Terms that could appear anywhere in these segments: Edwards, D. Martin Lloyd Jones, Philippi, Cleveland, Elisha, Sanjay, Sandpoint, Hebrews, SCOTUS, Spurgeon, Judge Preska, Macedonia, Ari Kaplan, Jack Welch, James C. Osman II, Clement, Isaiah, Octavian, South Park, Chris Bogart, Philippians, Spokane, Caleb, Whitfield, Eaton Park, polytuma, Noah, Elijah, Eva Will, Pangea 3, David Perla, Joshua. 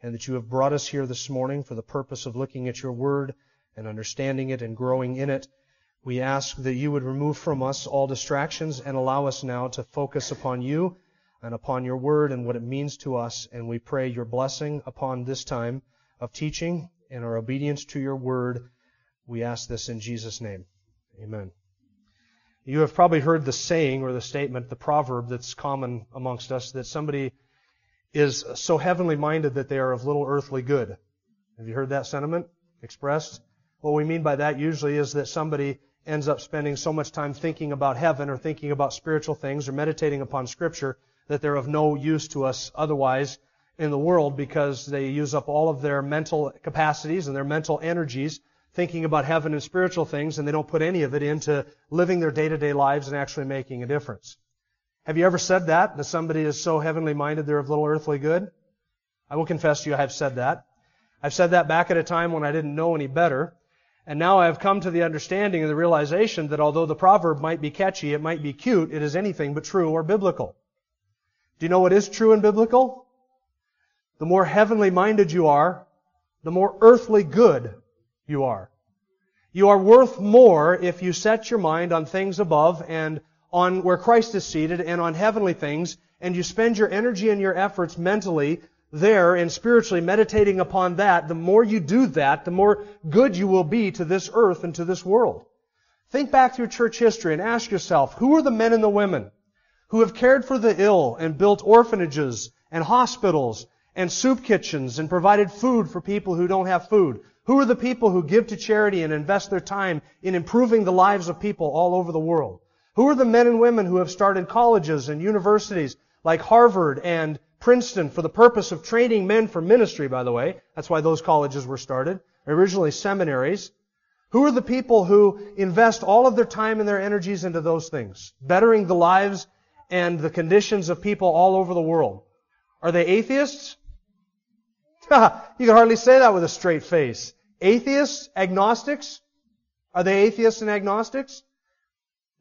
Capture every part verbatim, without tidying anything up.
And that you have brought us here this morning for the purpose of looking at your word and understanding it and growing in it. We ask that you would remove from us all distractions and allow us now to focus upon you and upon your word and what it means to us. And we pray your blessing upon this time of teaching and our obedience to your word. We ask this in Jesus' name. Amen. You have probably heard the saying or the statement, the proverb that's common amongst us, that somebody is so heavenly minded that they are of little earthly good. Have you heard that sentiment expressed? What we mean by that usually is that somebody ends up spending so much time thinking about heaven or thinking about spiritual things or meditating upon Scripture that they're of no use to us otherwise in the world, because they use up all of their mental capacities and their mental energies thinking about heaven and spiritual things, and they don't put any of it into living their day-to-day lives and actually making a difference. Have you ever said that, that somebody is so heavenly minded they're of little earthly good? I will confess to you, I have said that. I've said that back at a time when I didn't know any better. And now I have come to the understanding and the realization that although the proverb might be catchy, it might be cute, it is anything but true or biblical. Do you know what is true and biblical? The more heavenly minded you are, the more earthly good you are. You are worth more if you set your mind on things above and on where Christ is seated and on heavenly things, and you spend your energy and your efforts mentally there and spiritually meditating upon that. The more you do that, the more good you will be to this earth and to this world. Think back through church history and ask yourself, who are the men and the women who have cared for the ill and built orphanages and hospitals and soup kitchens and provided food for people who don't have food? Who are the people who give to charity and invest their time in improving the lives of people all over the world? Who are the men and women who have started colleges and universities like Harvard and Princeton for the purpose of training men for ministry, by the way? That's why those colleges were started, originally seminaries. Who are the people who invest all of their time and their energies into those things, bettering the lives and the conditions of people all over the world? Are they atheists? You can hardly say that with a straight face. Atheists? Agnostics? Are they atheists and agnostics?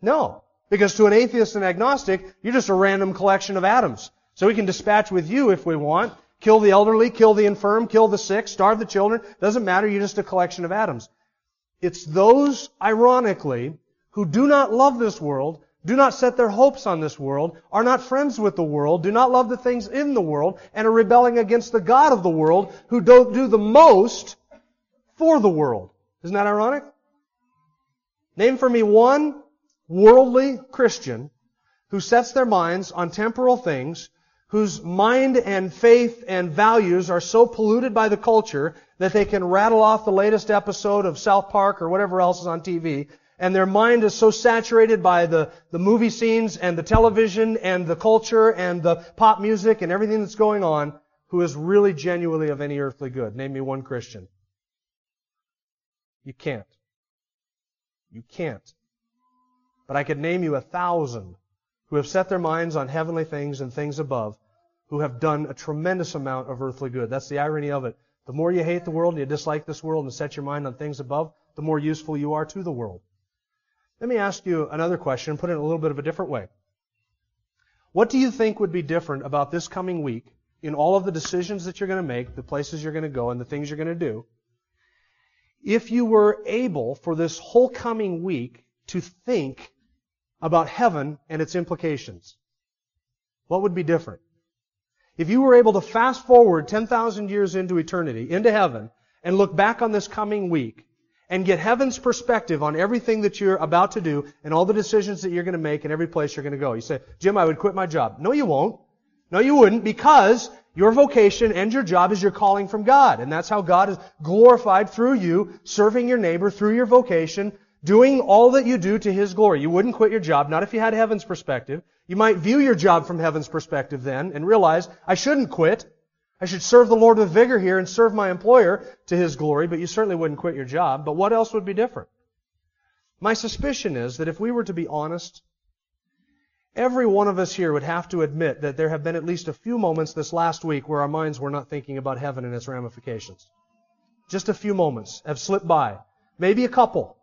No. Because to an atheist and agnostic, you're just a random collection of atoms. So we can dispatch with you if we want. Kill the elderly, kill the infirm, kill the sick, starve the children. Doesn't matter, you're just a collection of atoms. It's those, ironically, who do not love this world, do not set their hopes on this world, are not friends with the world, do not love the things in the world, and are rebelling against the God of the world, who don't do the most for the world. Isn't that ironic? Name for me one worldly Christian who sets their minds on temporal things, whose mind and faith and values are so polluted by the culture that they can rattle off the latest episode of South Park or whatever else is on T V, and their mind is so saturated by the, the movie scenes and the television and the culture and the pop music and everything that's going on, who is really genuinely of any earthly good. Name me one Christian. You can't. You can't. But I could name you a thousand who have set their minds on heavenly things and things above, who have done a tremendous amount of earthly good. That's the irony of it. The more you hate the world and you dislike this world and set your mind on things above, the more useful you are to the world. Let me ask you another question, put it in a little bit of a different way. What do you think would be different about this coming week in all of the decisions that you're going to make, the places you're going to go, and the things you're going to do, if you were able for this whole coming week to think about heaven and its implications? What would be different? If you were able to fast forward ten thousand years into eternity, into heaven, and look back on this coming week, and get heaven's perspective on everything that you're about to do, and all the decisions that you're going to make, and every place you're going to go. You say, Jim, I would quit my job. No, you won't. No, you wouldn't, because your vocation and your job is your calling from God. And that's how God is glorified through you, serving your neighbor through your vocation, doing all that you do to His glory. You wouldn't quit your job, not if you had heaven's perspective. You might view your job from heaven's perspective then and realize, I shouldn't quit. I should serve the Lord with vigor here and serve my employer to his glory, but you certainly wouldn't quit your job. But what else would be different? My suspicion is that if we were to be honest, every one of us here would have to admit that there have been at least a few moments this last week where our minds were not thinking about heaven and its ramifications. Just a few moments have slipped by. Maybe a couple.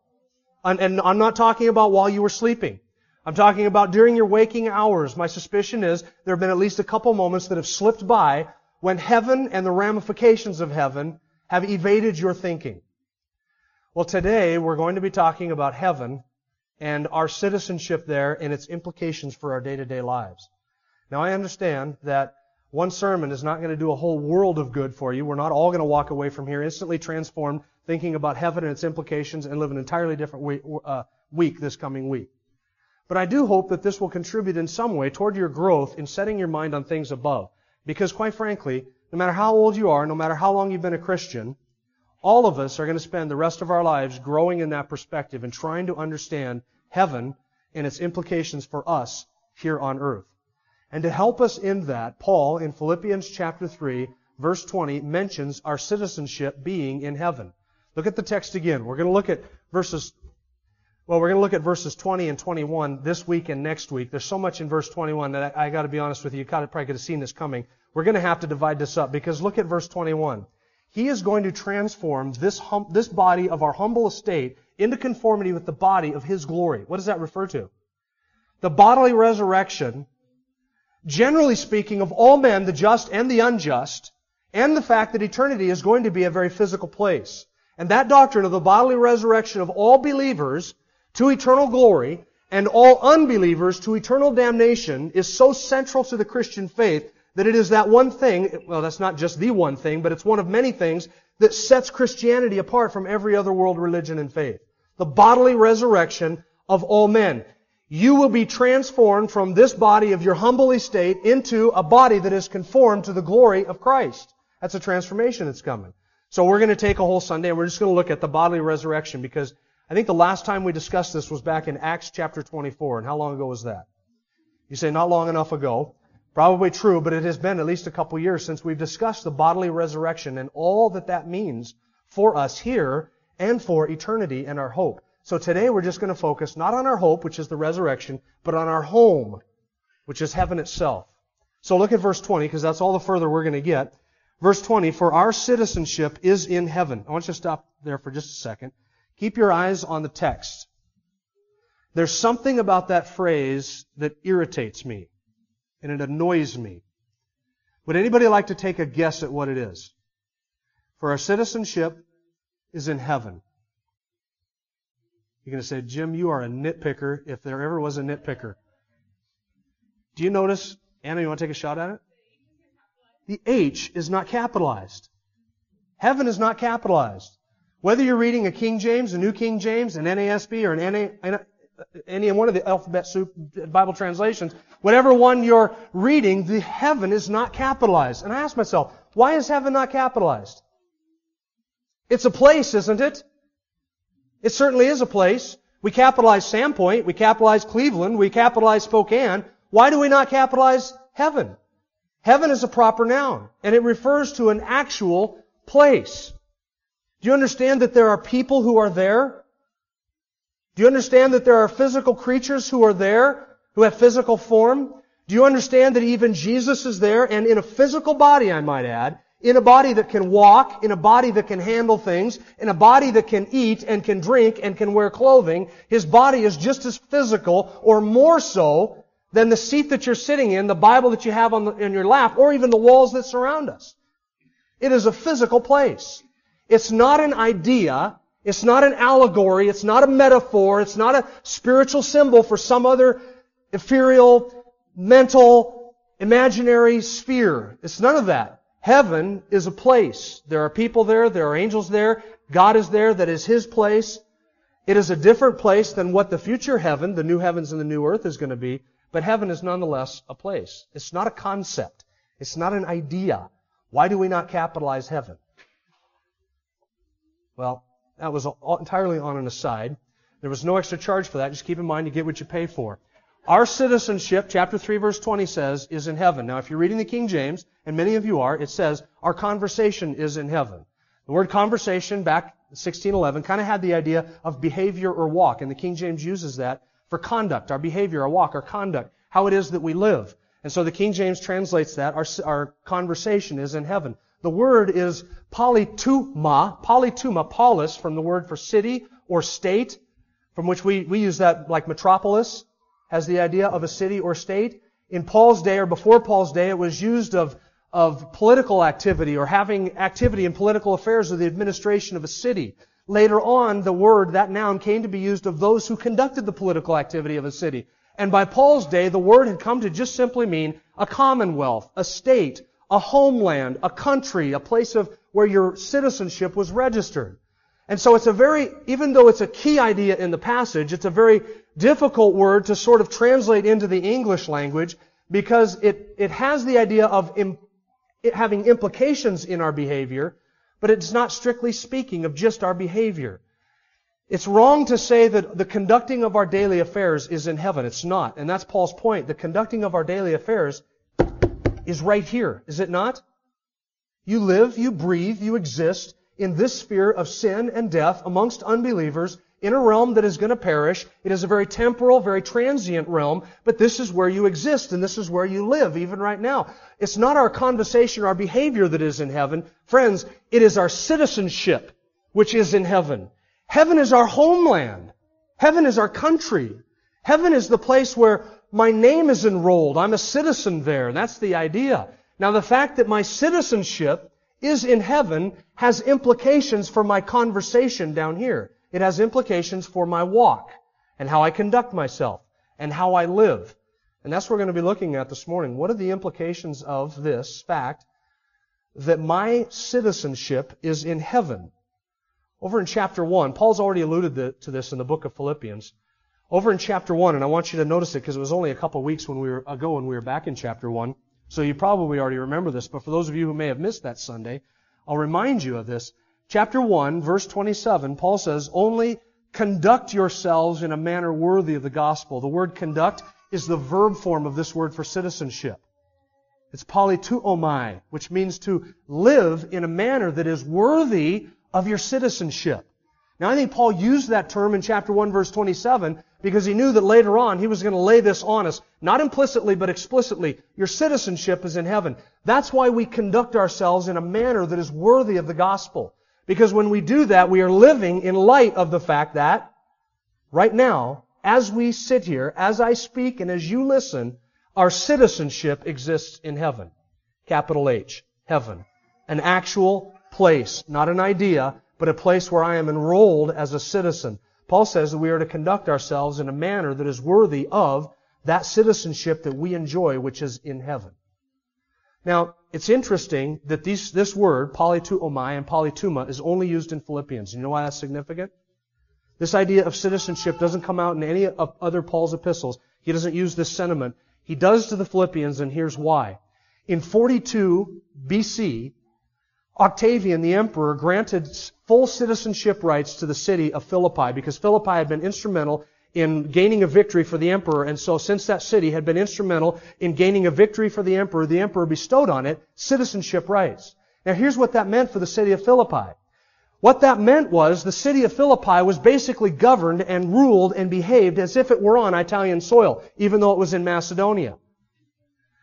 And, and I'm not talking about while you were sleeping. I'm talking about during your waking hours. My suspicion is there have been at least a couple moments that have slipped by when heaven and the ramifications of heaven have evaded your thinking. Well, today we're going to be talking about heaven and our citizenship there and its implications for our day-to-day lives. Now, I understand that one sermon is not going to do a whole world of good for you. We're not all going to walk away from here instantly transformed, thinking about heaven and its implications, and live an entirely different week, uh, week this coming week. But I do hope that this will contribute in some way toward your growth in setting your mind on things above. Because quite frankly, no matter how old you are, no matter how long you've been a Christian, all of us are going to spend the rest of our lives growing in that perspective and trying to understand heaven and its implications for us here on earth. And to help us in that, Paul in Philippians chapter three, verse twenty, mentions our citizenship being in heaven. Look at the text again. We're going to look at verses Well, we're going to look at verses twenty and twenty-one this week and next week. There's so much in verse twenty-one that I, I got to be honest with you, you probably could have seen this coming. We're going to have to divide this up because look at verse twenty-one. He is going to transform this hum, this body of our humble estate into conformity with the body of His glory. What does that refer to? The bodily resurrection, generally speaking, of all men, the just and the unjust, and the fact that eternity is going to be a very physical place. And that doctrine of the bodily resurrection of all believers to eternal glory, and all unbelievers to eternal damnation is so central to the Christian faith that it is that one thing, well, that's not just the one thing, but it's one of many things that sets Christianity apart from every other world religion and faith. The bodily resurrection of all men. You will be transformed from this body of your humble estate into a body that is conformed to the glory of Christ. That's a transformation that's coming. So we're going to take a whole Sunday and we're just going to look at the bodily resurrection because I think the last time we discussed this was back in Acts chapter twenty-four. And how long ago was that? You say, not long enough ago. Probably true, but it has been at least a couple years since we've discussed the bodily resurrection and all that that means for us here and for eternity and our hope. So today we're just going to focus not on our hope, which is the resurrection, but on our home, which is heaven itself. So look at verse twenty, because that's all the further we're going to get. Verse twenty, for our citizenship is in heaven. I want you to stop there for just a second. Keep your eyes on the text. There's something about that phrase that irritates me, and it annoys me. Would anybody like to take a guess at what it is? For our citizenship is in heaven. You're going to say, Jim, you are a nitpicker, if there ever was a nitpicker. Do you notice? Anna, you want to take a shot at it? The H is not capitalized. Heaven is not capitalized. Whether you're reading a King James, a New King James, an N A S B, or an N A, any one of the alphabet soup Bible translations, whatever one you're reading, the heaven is not capitalized. And I ask myself, why is heaven not capitalized? It's a place, isn't it? It certainly is a place. We capitalize Sandpoint, we capitalize Cleveland, we capitalize Spokane. Why do we not capitalize heaven? Heaven is a proper noun, and it refers to an actual place. Do you understand that there are people who are there? Do you understand that there are physical creatures who are there, who have physical form? Do you understand that even Jesus is there, and in a physical body, I might add, in a body that can walk, in a body that can handle things, in a body that can eat and can drink and can wear clothing, His body is just as physical or more so than the seat that you're sitting in, the Bible that you have on the, in your lap, or even the walls that surround us. It is a physical place. It's not an idea, it's not an allegory, it's not a metaphor, it's not a spiritual symbol for some other ethereal, mental, imaginary sphere. It's none of that. Heaven is a place. There are people there, there are angels there, God is there, that is His place. It is a different place than what the future heaven, the new heavens and the new earth is going to be, but heaven is nonetheless a place. It's not a concept. It's not an idea. Why do we not capitalize heaven? Well, that was entirely on an aside. There was no extra charge for that. Just keep in mind you get what you pay for. Our citizenship, chapter three, verse twenty says, is in heaven. Now, if you're reading the King James, and many of you are, it says, our conversation is in heaven. The word conversation, back in sixteen eleven, kind of had the idea of behavior or walk, and the King James uses that for conduct, our behavior, our walk, our conduct, how it is that we live. And so the King James translates that, our, our conversation is in heaven. The word is polytuma, polytuma, polis, from the word for city or state, from which we, we use that like metropolis, has the idea of a city or state. In Paul's day, or before Paul's day, it was used of, of political activity or having activity in political affairs or the administration of a city. Later on, the word, that noun, came to be used of those who conducted the political activity of a city. And by Paul's day, the word had come to just simply mean a commonwealth, a state, a homeland, a country, a place of where your citizenship was registered. And so it's a very, even though it's a key idea in the passage, it's a very difficult word to sort of translate into the English language because it, it has the idea of im, it having implications in our behavior, but it's not strictly speaking of just our behavior. It's wrong to say that the conducting of our daily affairs is in heaven. It's not. And that's Paul's point. The conducting of our daily affairs is right here, is it not? You live, you breathe, you exist in this sphere of sin and death amongst unbelievers in a realm that is going to perish. It is a very temporal, very transient realm, but this is where you exist and this is where you live, even right now. It's not our conversation, our behavior that is in heaven. Friends, it is our citizenship which is in heaven. Heaven is our homeland. Heaven is our country. Heaven is the place where my name is enrolled. I'm a citizen there. That's the idea. Now, the fact that my citizenship is in heaven has implications for my conversation down here. It has implications for my walk and how I conduct myself and how I live. And that's what we're going to be looking at this morning. What are the implications of this fact that my citizenship is in heaven? Over in chapter one, Paul's already alluded to this in the book of Philippians. Over in chapter one, and I want you to notice it because it was only a couple of weeks when we were, ago when we were back in chapter one, so you probably already remember this, but for those of you who may have missed that Sunday, I'll remind you of this. Chapter one, verse twenty-seven, Paul says, only conduct yourselves in a manner worthy of the gospel. The word conduct is the verb form of this word for citizenship. It's polytuomai, which means to live in a manner that is worthy of your citizenship. Now, I think Paul used that term in chapter one, verse twenty-seven, because he knew that later on he was going to lay this on us, not implicitly but explicitly. Your citizenship is in heaven. That's why we conduct ourselves in a manner that is worthy of the gospel. Because when we do that, we are living in light of the fact that right now, as we sit here, as I speak and as you listen, our citizenship exists in heaven. Capital H, heaven. An actual place, not an idea, but a place where I am enrolled as a citizen. Paul says that we are to conduct ourselves in a manner that is worthy of that citizenship that we enjoy, which is in heaven. Now, it's interesting that these, this word, polytuomai and polytuma, is only used in Philippians. You know why that's significant? This idea of citizenship doesn't come out in any of other Paul's epistles. He doesn't use this sentiment. He does to the Philippians, and here's why. In forty-two B C, Octavian, the emperor, granted full citizenship rights to the city of Philippi because Philippi had been instrumental in gaining a victory for the emperor. And so since that city had been instrumental in gaining a victory for the emperor, the emperor bestowed on it citizenship rights. Now here's what that meant for the city of Philippi. What that meant was the city of Philippi was basically governed and ruled and behaved as if it were on Italian soil, even though it was in Macedonia.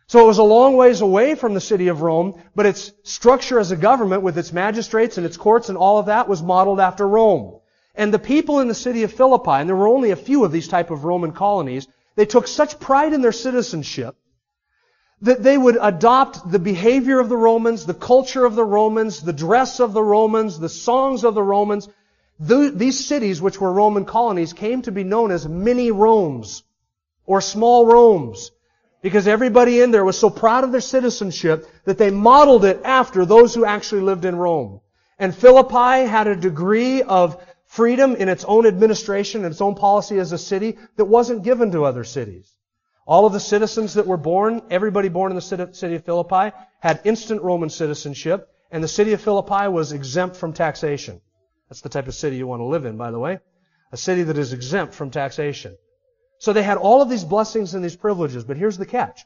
So it was a long ways away from the city of Rome, but its structure as a government with its magistrates and its courts and all of that was modeled after Rome. And the people in the city of Philippi, and there were only a few of these type of Roman colonies, they took such pride in their citizenship that they would adopt the behavior of the Romans, the culture of the Romans, the dress of the Romans, the songs of the Romans. These cities, which were Roman colonies, came to be known as mini-Romes or small Romes, because everybody in there was so proud of their citizenship that they modeled it after those who actually lived in Rome. And Philippi had a degree of freedom in its own administration and its own policy as a city that wasn't given to other cities. All of the citizens that were born, everybody born in the city of Philippi, had instant Roman citizenship, and the city of Philippi was exempt from taxation. That's the type of city you want to live in, by the way. A city that is exempt from taxation. So they had all of these blessings and these privileges, but here's the catch.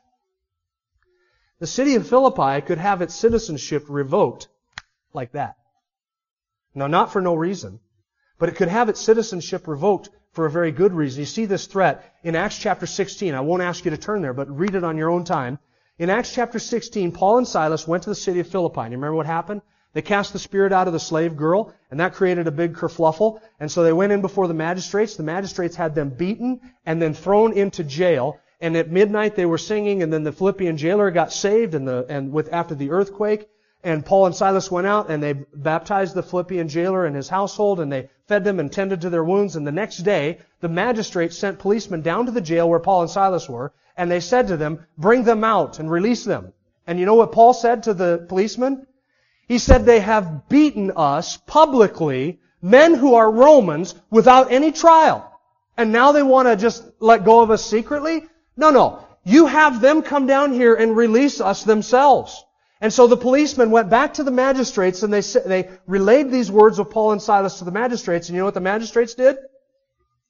The city of Philippi could have its citizenship revoked like that. Now, not for no reason, but it could have its citizenship revoked for a very good reason. You see this threat in Acts chapter sixteen. I won't ask you to turn there, but read it on your own time. In Acts chapter sixteen, Paul and Silas went to the city of Philippi. And you remember what happened? They cast the spirit out of the slave girl, and that created a big kerfluffle. And so they went in before the magistrates. The magistrates had them beaten and then thrown into jail. And at midnight they were singing, and then the Philippian jailer got saved, and the and with after the earthquake. And Paul and Silas went out, and they baptized the Philippian jailer and his household, and they fed them and tended to their wounds. And the next day, the magistrates sent policemen down to the jail where Paul and Silas were, and they said to them, "Bring them out and release them." And you know what Paul said to the policemen? He said, "They have beaten us publicly, men who are Romans, without any trial. And now they want to just let go of us secretly? No, no. You have them come down here and release us themselves." And so the policemen went back to the magistrates, and they they relayed these words of Paul and Silas to the magistrates. And you know what the magistrates did?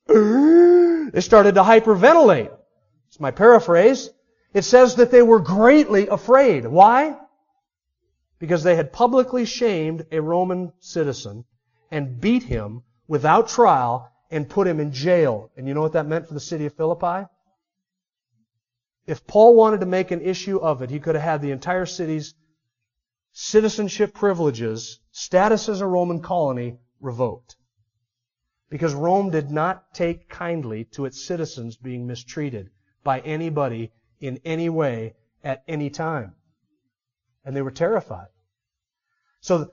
They started to hyperventilate. It's my paraphrase. It says that they were greatly afraid. Why? Because they had publicly shamed a Roman citizen and beat him without trial and put him in jail. And you know what that meant for the city of Philippi? If Paul wanted to make an issue of it, he could have had the entire city's citizenship privileges, status as a Roman colony, revoked. Because Rome did not take kindly to its citizens being mistreated by anybody in any way at any time. And they were terrified. So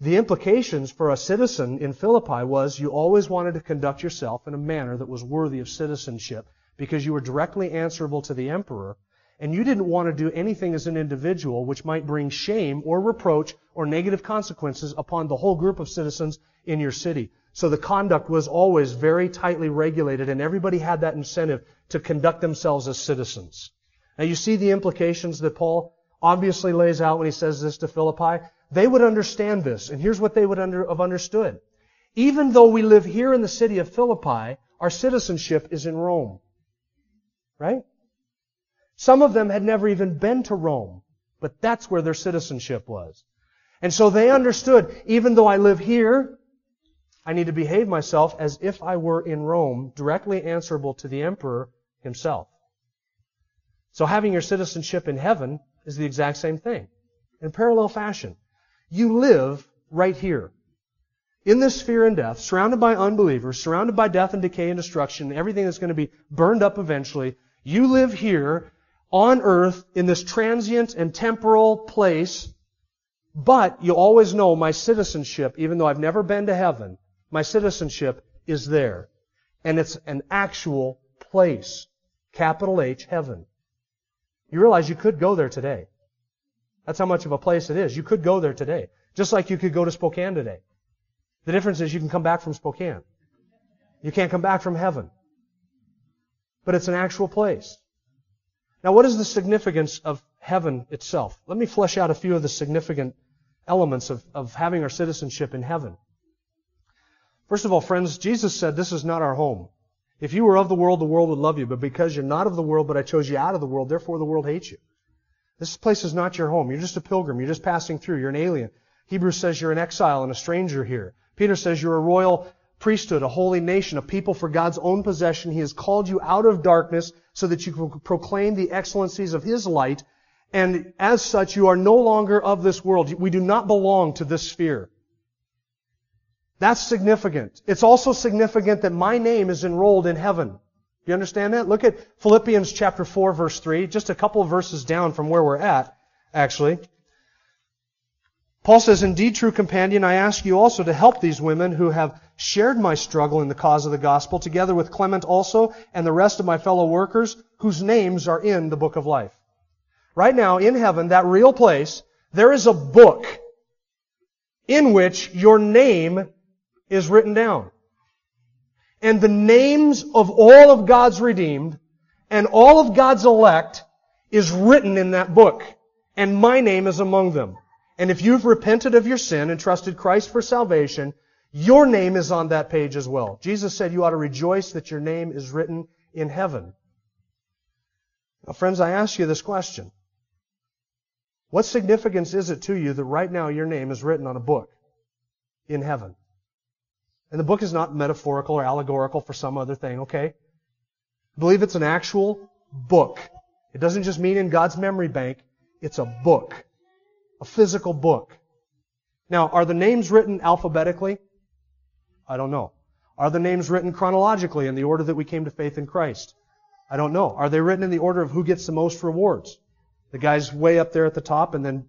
the implications for a citizen in Philippi was you always wanted to conduct yourself in a manner that was worthy of citizenship, because you were directly answerable to the emperor, and you didn't want to do anything as an individual which might bring shame or reproach or negative consequences upon the whole group of citizens in your city. So the conduct was always very tightly regulated, and everybody had that incentive to conduct themselves as citizens. Now you see the implications that Paul obviously lays out when he says this to Philippi. They would understand this, and here's what they would under, have understood. Even though we live here in the city of Philippi, our citizenship is in Rome. Right? Some of them had never even been to Rome, but that's where their citizenship was. And so they understood, even though I live here, I need to behave myself as if I were in Rome, directly answerable to the emperor himself. So having your citizenship in heaven is the exact same thing. In parallel fashion, you live right here, in this fear and death, surrounded by unbelievers, surrounded by death and decay and destruction, and everything that's going to be burned up eventually. You live here on earth in this transient and temporal place, but you always know my citizenship, even though I've never been to heaven, my citizenship is there. And it's an actual place, capital H, heaven. You realize you could go there today. That's how much of a place it is. You could go there today, just like you could go to Spokane today. The difference is you can come back from Spokane. You can't come back from heaven. But it's an actual place. Now, what is the significance of heaven itself? Let me flesh out a few of the significant elements of, of having our citizenship in heaven. First of all, friends, Jesus said, "This is not our home. If you were of the world, the world would love you. But because you're not of the world, but I chose you out of the world, therefore the world hates you." This place is not your home. You're just a pilgrim. You're just passing through. You're an alien. Hebrews says you're an exile and a stranger here. Peter says you're a royal priesthood, a holy nation, a people for God's own possession. He has called you out of darkness so that you can proclaim the excellencies of His light. And as such, you are no longer of this world. We do not belong to this sphere. That's significant. It's also significant that my name is enrolled in heaven. Do you understand that? Look at Philippians chapter four, verse three, just a couple of verses down from where we're at, actually. Paul says, "Indeed, true companion, I ask you also to help these women who have shared my struggle in the cause of the gospel, together with Clement also and the rest of my fellow workers whose names are in the book of life." Right now, in heaven, that real place, there is a book in which your name is written down. And the names of all of God's redeemed and all of God's elect is written in that book. And my name is among them. And if you've repented of your sin and trusted Christ for salvation, your name is on that page as well. Jesus said you ought to rejoice that your name is written in heaven. Now, friends, I ask you this question. What significance is it to you that right now your name is written on a book in heaven? And the book is not metaphorical or allegorical for some other thing, okay? I believe it's an actual book. It doesn't just mean in God's memory bank. It's a book, a physical book. Now, are the names written alphabetically? I don't know. Are the names written chronologically in the order that we came to faith in Christ? I don't know. Are they written in the order of who gets the most rewards? The guy's way up there at the top and then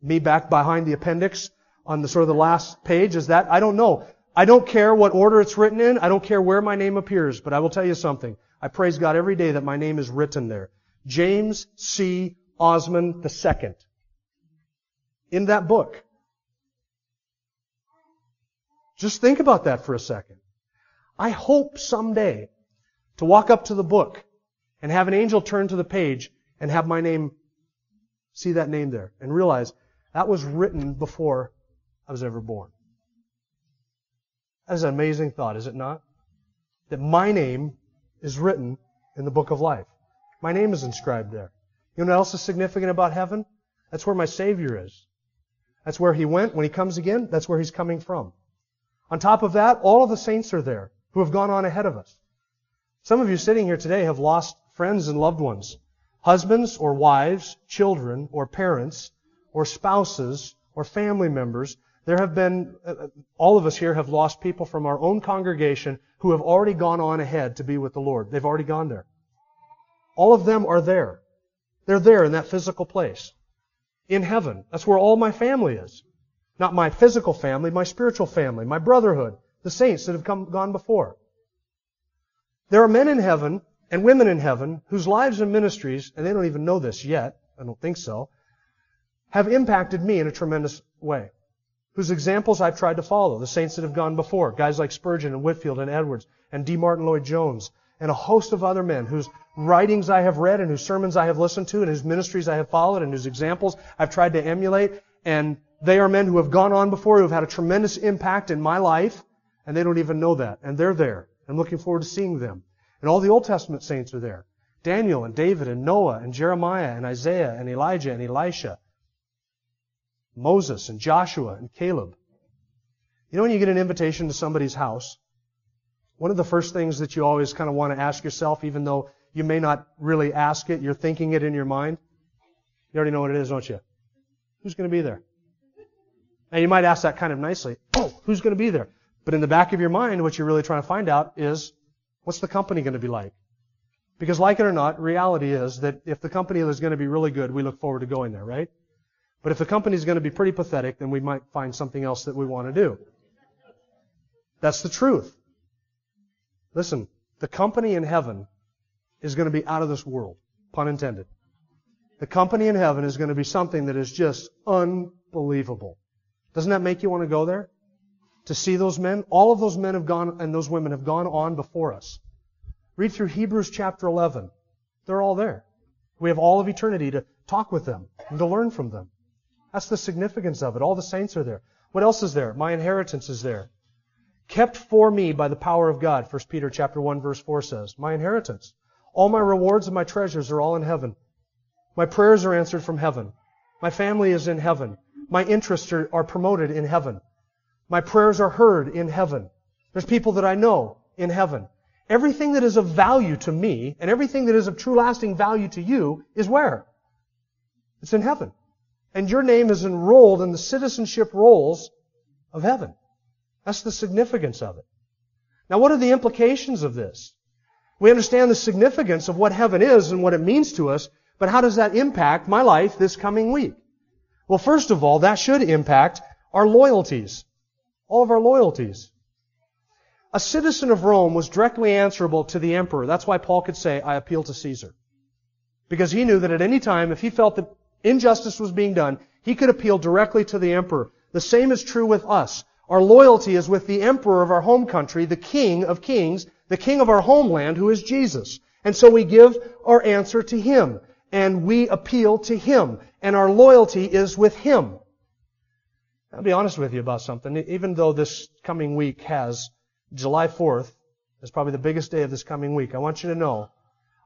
me back behind the appendix on the sort of the last page. Is that? I don't know. I don't care what order it's written in. I don't care where my name appears, but I will tell you something. I praise God every day that my name is written there. James C. Osman the Second. In that book. Just think about that for a second. I hope someday to walk up to the book and have an angel turn to the page and have my name, see that name there, and realize that was written before I was ever born. That is an amazing thought, is it not? That my name is written in the book of life. My name is inscribed there. You know what else is significant about heaven? That's where my Savior is. That's where He went. When He comes again, that's where He's coming from. On top of that, all of the saints are there who have gone on ahead of us. Some of you sitting here today have lost friends and loved ones, husbands or wives, children or parents or spouses or family members. There have been, all of us here have lost people from our own congregation who have already gone on ahead to be with the Lord. They've already gone there. All of them are there. They're there in that physical place. In heaven, that's where all my family is. Not my physical family, my spiritual family, my brotherhood, the saints that have come gone before. There are men in heaven and women in heaven whose lives and ministries, and they don't even know this yet, I don't think so, have impacted me in a tremendous way, whose examples I've tried to follow, the saints that have gone before, guys like Spurgeon and Whitfield and Edwards and D. Martin Lloyd Jones and a host of other men whose writings I have read and whose sermons I have listened to and whose ministries I have followed and whose examples I've tried to emulate. And they are men who have gone on before, who have had a tremendous impact in my life, and they don't even know that. And they're there. I'm looking forward to seeing them. And all the Old Testament saints are there. Daniel and David and Noah and Jeremiah and Isaiah and Elijah and Elisha. Moses and Joshua and Caleb. You know when you get an invitation to somebody's house, one of the first things that you always kind of want to ask yourself, even though you may not really ask it, you're thinking it in your mind. You already know what it is, don't you? Who's going to be there? Now, you might ask that kind of nicely. Oh, who's going to be there? But in the back of your mind, what you're really trying to find out is, what's the company going to be like? Because like it or not, reality is that if the company is going to be really good, we look forward to going there, right? But if the company is going to be pretty pathetic, then we might find something else that we want to do. That's the truth. Listen, the company in heaven is going to be out of this world, pun intended. The company in heaven is going to be something that is just unbelievable. Doesn't that make you want to go there? To see those men? All of those men have gone, and those women have gone on before us. Read through Hebrews chapter eleven. They're all there. We have all of eternity to talk with them and to learn from them. That's the significance of it. All the saints are there. What else is there? My inheritance is there. Kept for me by the power of God, First Peter chapter one, verse four says. My inheritance. All my rewards and my treasures are all in heaven. My prayers are answered from heaven. My family is in heaven. My interests are, are promoted in heaven. My prayers are heard in heaven. There's people that I know in heaven. Everything that is of value to me and everything that is of true lasting value to you is where? It's in heaven. And your name is enrolled in the citizenship rolls of heaven. That's the significance of it. Now, what are the implications of this? We understand the significance of what heaven is and what it means to us, but how does that impact my life this coming week? Well, first of all, that should impact our loyalties. All of our loyalties. A citizen of Rome was directly answerable to the emperor. That's why Paul could say, I appeal to Caesar. Because he knew that at any time, if he felt that injustice was being done, he could appeal directly to the emperor. The same is true with us. Our loyalty is with the emperor of our home country, the King of Kings, the King of our homeland, who is Jesus. And so we give our answer to Him. And we appeal to Him. And our loyalty is with Him. I'll be honest with you about something. Even though this coming week has July fourth It's probably the biggest day of this coming week. I want you to know,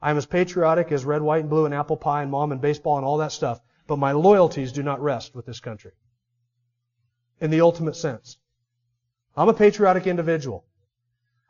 I'm as patriotic as red, white, and blue, and apple pie, and mom, and baseball, and all that stuff. But my loyalties do not rest with this country. In the ultimate sense. I'm a patriotic individual.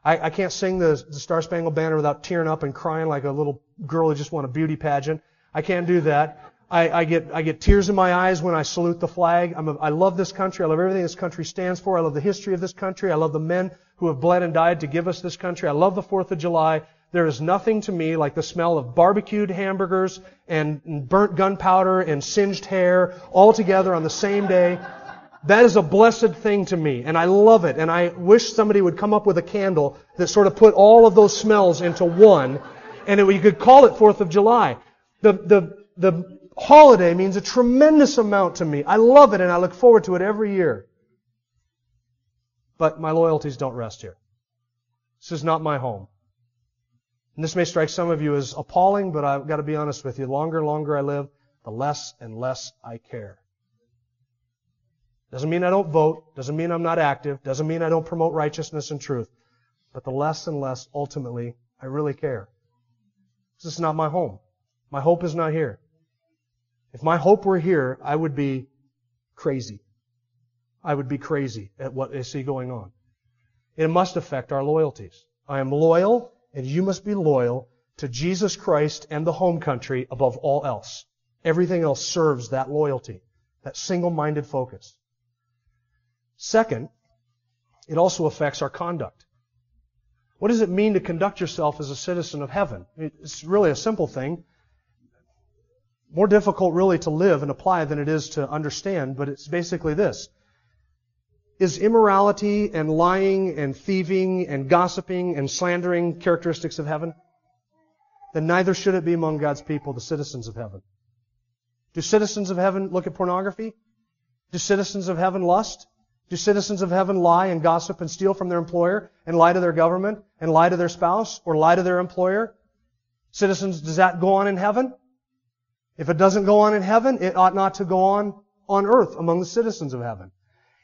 I, I can't sing the, the Star Spangled Banner without tearing up and crying like a little girl who just won a beauty pageant. I can't do that. I, I get I get tears in my eyes when I salute the flag. I'm a, I love this country. I love everything this country stands for. I love the history of this country. I love the men who have bled and died to give us this country. I love the fourth of July. There is nothing to me like the smell of barbecued hamburgers and burnt gunpowder and singed hair all together on the same day. That is a blessed thing to me, and I love it. And I wish somebody would come up with a candle that sort of put all of those smells into one, and it, you could call it fourth of July. The the the holiday means a tremendous amount to me. I love it, and I look forward to it every year. But my loyalties don't rest here. This is not my home. And this may strike some of you as appalling, but I've got to be honest with you. The longer and longer I live, the less and less I care. Doesn't mean I don't vote. Doesn't mean I'm not active. Doesn't mean I don't promote righteousness and truth. But the less and less, ultimately, I really care. This is not my home. My hope is not here. If my hope were here, I would be crazy. I would be crazy at what I see going on. It must affect our loyalties. I am loyal, and you must be loyal to Jesus Christ and the home country above all else. Everything else serves that loyalty, that single-minded focus. Second, it also affects our conduct. What does it mean to conduct yourself as a citizen of heaven? It's really a simple thing. More difficult really to live and apply than it is to understand, but it's basically this. Is immorality and lying and thieving and gossiping and slandering characteristics of heaven? Then neither should it be among God's people, the citizens of heaven. Do citizens of heaven look at pornography? Do citizens of heaven lust? Do citizens of heaven lie and gossip and steal from their employer and lie to their government and lie to their spouse or lie to their employer? Citizens, does that go on in heaven? If it doesn't go on in heaven, it ought not to go on on earth among the citizens of heaven.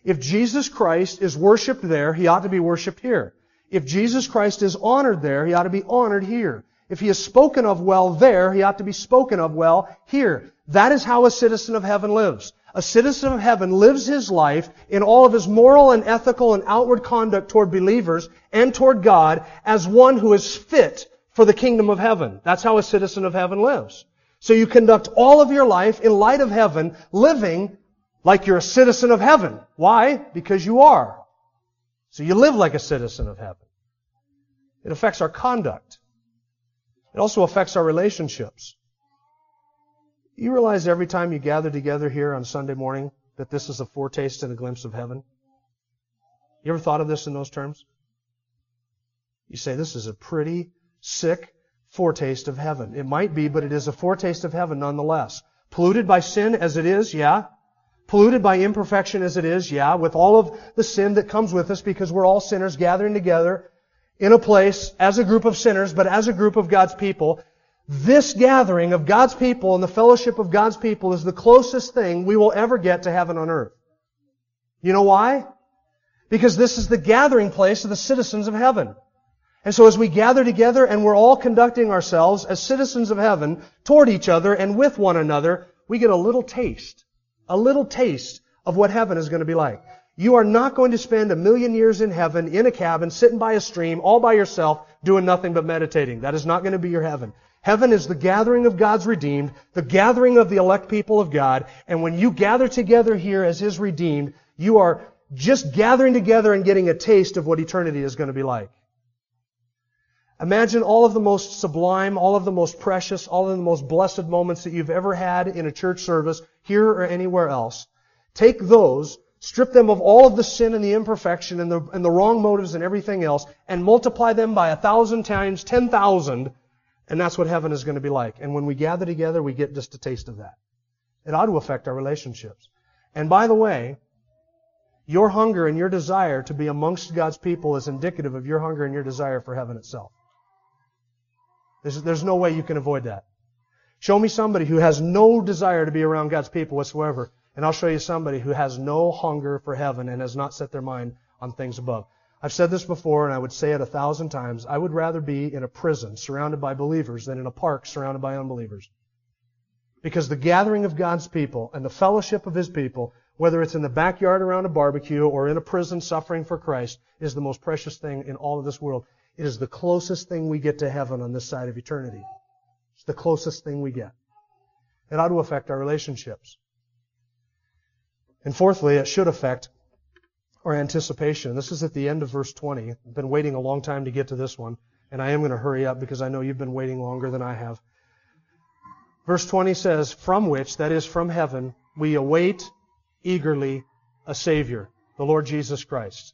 If Jesus Christ is worshipped there, He ought to be worshipped here. If Jesus Christ is honored there, He ought to be honored here. If He is spoken of well there, He ought to be spoken of well here. That is how a citizen of heaven lives. A citizen of heaven lives his life in all of his moral and ethical and outward conduct toward believers and toward God as one who is fit for the kingdom of heaven. That's how a citizen of heaven lives. So you conduct all of your life in light of heaven, living like you're a citizen of heaven. Why? Because you are. So you live like a citizen of heaven. It affects our conduct. It also affects our relationships. You realize every time you gather together here on Sunday morning that this is a foretaste and a glimpse of heaven? You ever thought of this in those terms? You say, this is a pretty sick foretaste of heaven. It might be, but it is a foretaste of heaven nonetheless. Polluted by sin as it is, yeah. Polluted by imperfection as it is, yeah. With all of the sin that comes with us because we're all sinners gathering together in a place as a group of sinners, but as a group of God's people. This gathering of God's people and the fellowship of God's people is the closest thing we will ever get to heaven on earth. You know why? Because this is the gathering place of the citizens of heaven. And so as we gather together and we're all conducting ourselves as citizens of heaven toward each other and with one another, we get a little taste, a little taste of what heaven is going to be like. You are not going to spend a million years in heaven in a cabin, sitting by a stream, all by yourself, doing nothing but meditating. That is not going to be your heaven. Heaven is the gathering of God's redeemed, the gathering of the elect people of God. And when you gather together here as His redeemed, you are just gathering together and getting a taste of what eternity is going to be like. Imagine all of the most sublime, all of the most precious, all of the most blessed moments that you've ever had in a church service, here or anywhere else. Take those, strip them of all of the sin and the imperfection and the, and the wrong motives and everything else, and multiply them by a thousand times, ten thousand, and that's what heaven is going to be like. And when we gather together, we get just a taste of that. It ought to affect our relationships. And by the way, your hunger and your desire to be amongst God's people is indicative of your hunger and your desire for heaven itself. There's, there's no way you can avoid that. Show me somebody who has no desire to be around God's people whatsoever, and I'll show you somebody who has no hunger for heaven and has not set their mind on things above. I've said this before, and I would say it a thousand times. I would rather be in a prison surrounded by believers than in a park surrounded by unbelievers. Because the gathering of God's people and the fellowship of His people, whether it's in the backyard around a barbecue or in a prison suffering for Christ, is the most precious thing in all of this world. It is the closest thing we get to heaven on this side of eternity. It's the closest thing we get. It ought to affect our relationships. And fourthly, it should affect our anticipation. This is at the end of verse twenty. I've been waiting a long time to get to this one, and I am going to hurry up because I know you've been waiting longer than I have. Verse twenty says, from which, that is from heaven, we await eagerly a Savior, the Lord Jesus Christ.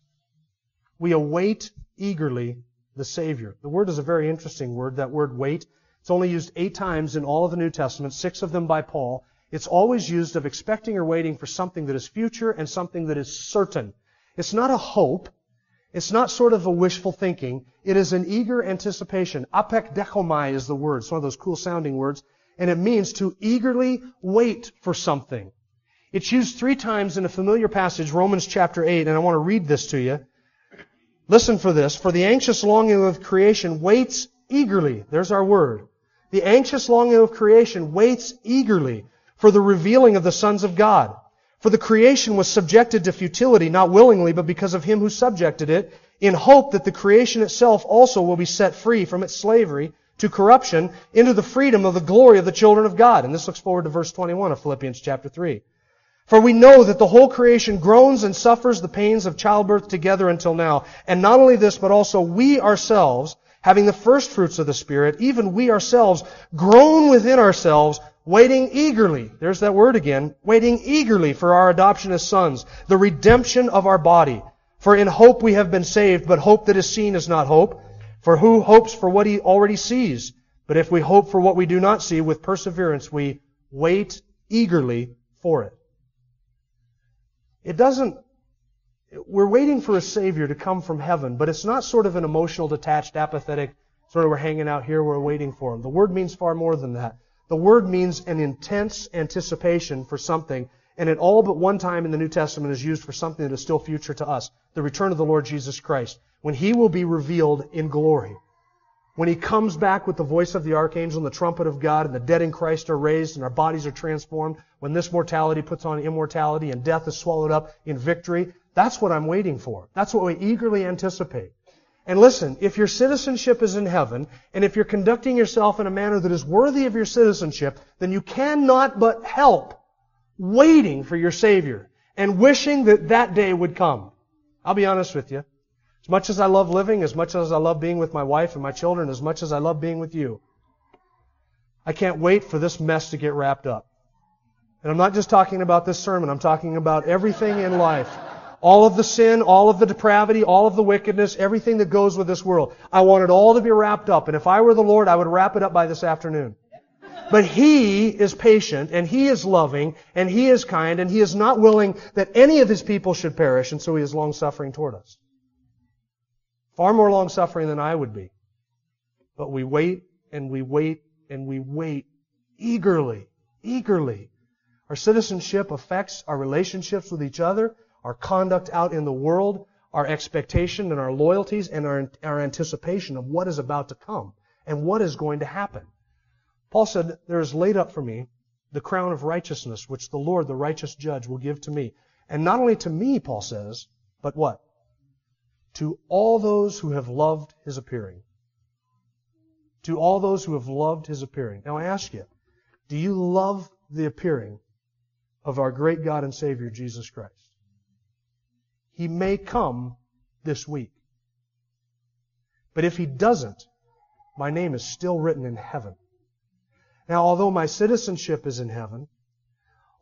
We await eagerly the Savior. The word is a very interesting word, that word wait. It's only used eight times in all of the New Testament, six of them by Paul. It's always used of expecting or waiting for something that is future and something that is certain. It's not a hope. It's not sort of a wishful thinking. It is an eager anticipation. Apekdechomai is the word. It's one of those cool-sounding words. And it means to eagerly wait for something. It's used three times in a familiar passage, Romans chapter eight, and I want to read this to you. Listen for this. For the anxious longing of creation waits eagerly. There's our word. The anxious longing of creation waits eagerly for the revealing of the sons of God. For the creation was subjected to futility, not willingly, but because of Him who subjected it, in hope that the creation itself also will be set free from its slavery to corruption into the freedom of the glory of the children of God. And this looks forward to verse twenty-one of Philippians chapter three. For we know that the whole creation groans and suffers the pains of childbirth together until now. And not only this, but also we ourselves, having the first fruits of the Spirit, even we ourselves groan within ourselves, waiting eagerly, there's that word again, waiting eagerly for our adoption as sons, the redemption of our body. For in hope we have been saved, but hope that is seen is not hope. For who hopes for what he already sees? But if we hope for what we do not see, with perseverance we wait eagerly for it. It doesn't, we're waiting for a Savior to come from heaven, but it's not sort of an emotional, detached, apathetic, sort of we're hanging out here, we're waiting for Him. The word means far more than that. The word means an intense anticipation for something, and at all but one time in the New Testament is used for something that is still future to us, the return of the Lord Jesus Christ, when He will be revealed in glory. When He comes back with the voice of the archangel and the trumpet of God, and the dead in Christ are raised and our bodies are transformed, when this mortality puts on immortality and death is swallowed up in victory, that's what I'm waiting for. That's what we eagerly anticipate. And listen, if your citizenship is in heaven, and if you're conducting yourself in a manner that is worthy of your citizenship, then you cannot but help waiting for your Savior and wishing that that day would come. I'll be honest with you. As much as I love living, as much as I love being with my wife and my children, as much as I love being with you, I can't wait for this mess to get wrapped up. And I'm not just talking about this sermon. I'm talking about everything in life. All of the sin, all of the depravity, all of the wickedness, everything that goes with this world. I want it all to be wrapped up. And if I were the Lord, I would wrap it up by this afternoon. But He is patient, and He is loving, and He is kind, and He is not willing that any of His people should perish, and so He is long-suffering toward us. Far more long-suffering than I would be. But we wait, and we wait, and we wait eagerly, eagerly. Our citizenship affects our relationships with each other, our conduct out in the world, our expectation and our loyalties, and our, our anticipation of what is about to come and what is going to happen. Paul said, there is laid up for me the crown of righteousness, which the Lord, the righteous judge, will give to me. And not only to me, Paul says, but what? To all those who have loved His appearing. To all those who have loved His appearing. Now I ask you, do you love the appearing of our great God and Savior, Jesus Christ? He may come this week. But if He doesn't, my name is still written in heaven. Now, although my citizenship is in heaven,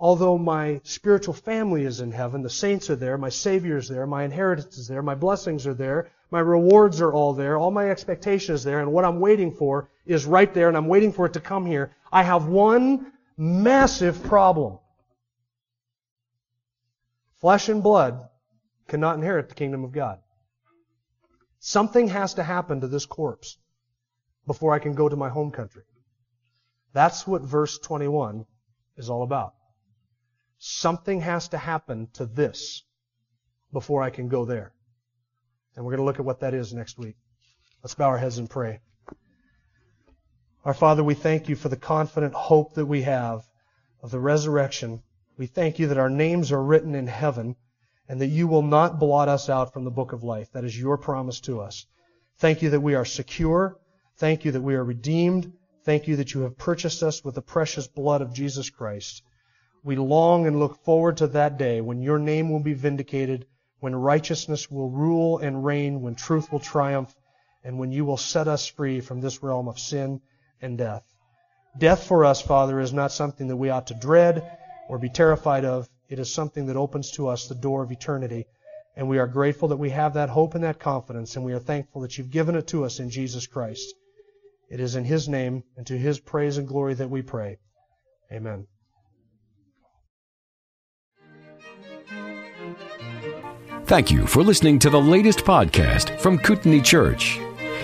although my spiritual family is in heaven, the saints are there, my Savior is there, my inheritance is there, my blessings are there, my rewards are all there, all my expectation is there, and what I'm waiting for is right there, and I'm waiting for it to come here. I have one massive problem. Flesh and blood cannot inherit the kingdom of God. Something has to happen to this corpse before I can go to my home country. That's what verse twenty-one is all about. Something has to happen to this before I can go there. And we're going to look at what that is next week. Let's bow our heads and pray. Our Father, we thank you for the confident hope that we have of the resurrection. We thank you that our names are written in heaven and that you will not blot us out from the book of life. That is your promise to us. Thank you that we are secure. Thank you that we are redeemed. Thank you that you have purchased us with the precious blood of Jesus Christ. We long and look forward to that day when your name will be vindicated, when righteousness will rule and reign, when truth will triumph, and when you will set us free from this realm of sin and death. Death for us, Father, is not something that we ought to dread or be terrified of. It is something that opens to us the door of eternity. And we are grateful that we have that hope and that confidence, and we are thankful that you've given it to us in Jesus Christ. It is in His name and to His praise and glory that we pray. Amen. Thank you for listening to the latest podcast from Kootenai Church.